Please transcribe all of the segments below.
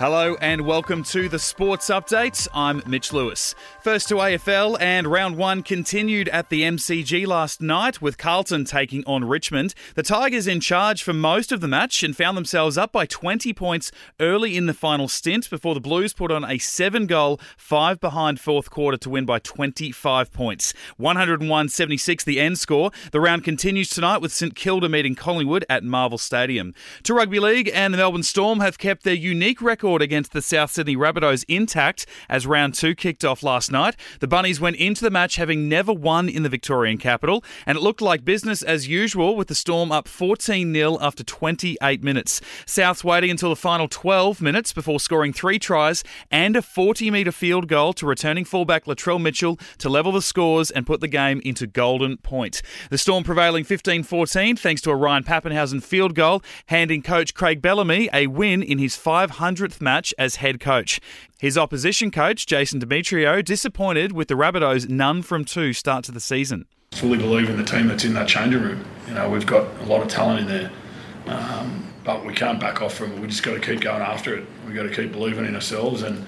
Hello and welcome to the Sports Update. I'm Mitch Lewis. First to AFL, and round one continued at the MCG last night with Carlton taking on Richmond. The Tigers in charge for most of the match and found themselves up by 20 points early in the final stint before the Blues put on a 7-goal, 5-behind fourth quarter to win by 25 points. 101-76 the end score. The round continues tonight with St Kilda meeting Collingwood at Marvel Stadium. To Rugby League, and the Melbourne Storm have kept their unique record against the South Sydney Rabbitohs intact as round two kicked off last night. The Bunnies went into the match having never won in the Victorian capital, and it looked like business as usual with the Storm up 14-0 after 28 minutes. Souths waiting until the final 12 minutes before scoring 3 tries and a 40-metre field goal to returning fullback Latrell Mitchell to level the scores and put the game into golden point. The Storm prevailing 15-14 thanks to a Ryan Pappenhausen field goal, handing coach Craig Bellamy a win in his 500th match as head coach. His opposition coach, Jason Demetrio, disappointed with the Rabbitohs' none from two start to the season. I fully believe in the team that's in that changing room. You know, we've got a lot of talent in there, but we can't back off from it. We just got to keep going after it. We've got to keep believing in ourselves and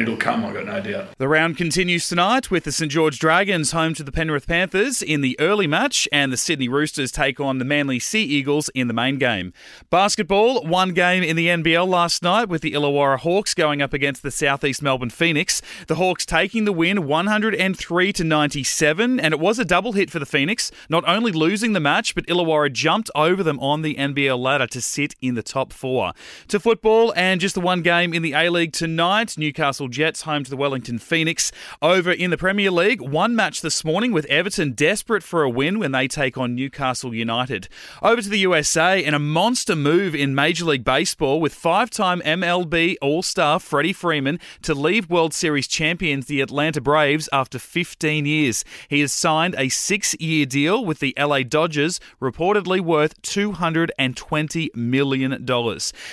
it'll come, I've got no doubt. The round continues tonight with the St George Dragons home to the Penrith Panthers in the early match, and the Sydney Roosters take on the Manly Sea Eagles in the main game. Basketball, one game in the NBL last night with the Illawarra Hawks going up against the South East Melbourne Phoenix. The Hawks taking the win 103-97, and it was a double hit for the Phoenix, not only losing the match, but Illawarra jumped over them on the NBL ladder to sit in the top 4. To football, and just the one game in the A-League tonight, Newcastle Jets home to the Wellington Phoenix. Over in the Premier League, one match this morning with Everton desperate for a win when they take on Newcastle United. Over to the USA, and a monster move in Major League Baseball with 5-time MLB All-Star Freddie Freeman to leave World Series champions the Atlanta Braves after 15 years. He has signed a 6-year deal with the LA Dodgers, reportedly worth $220 million.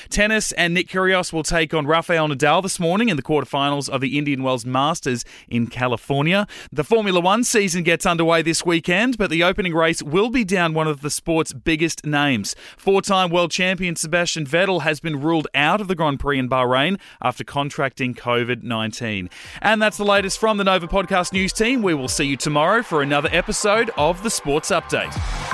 Tennis, and Nick Kyrgios will take on Rafael Nadal this morning in the quarterfinals of the Indian Wells Masters in California. The Formula One season gets underway this weekend, but the opening race will be down one of the sport's biggest names. 4-time world champion Sebastian Vettel has been ruled out of the Grand Prix in Bahrain after contracting COVID-19. And that's the latest from the Nova Podcast News team. We will see you tomorrow for another episode of the Sports Update.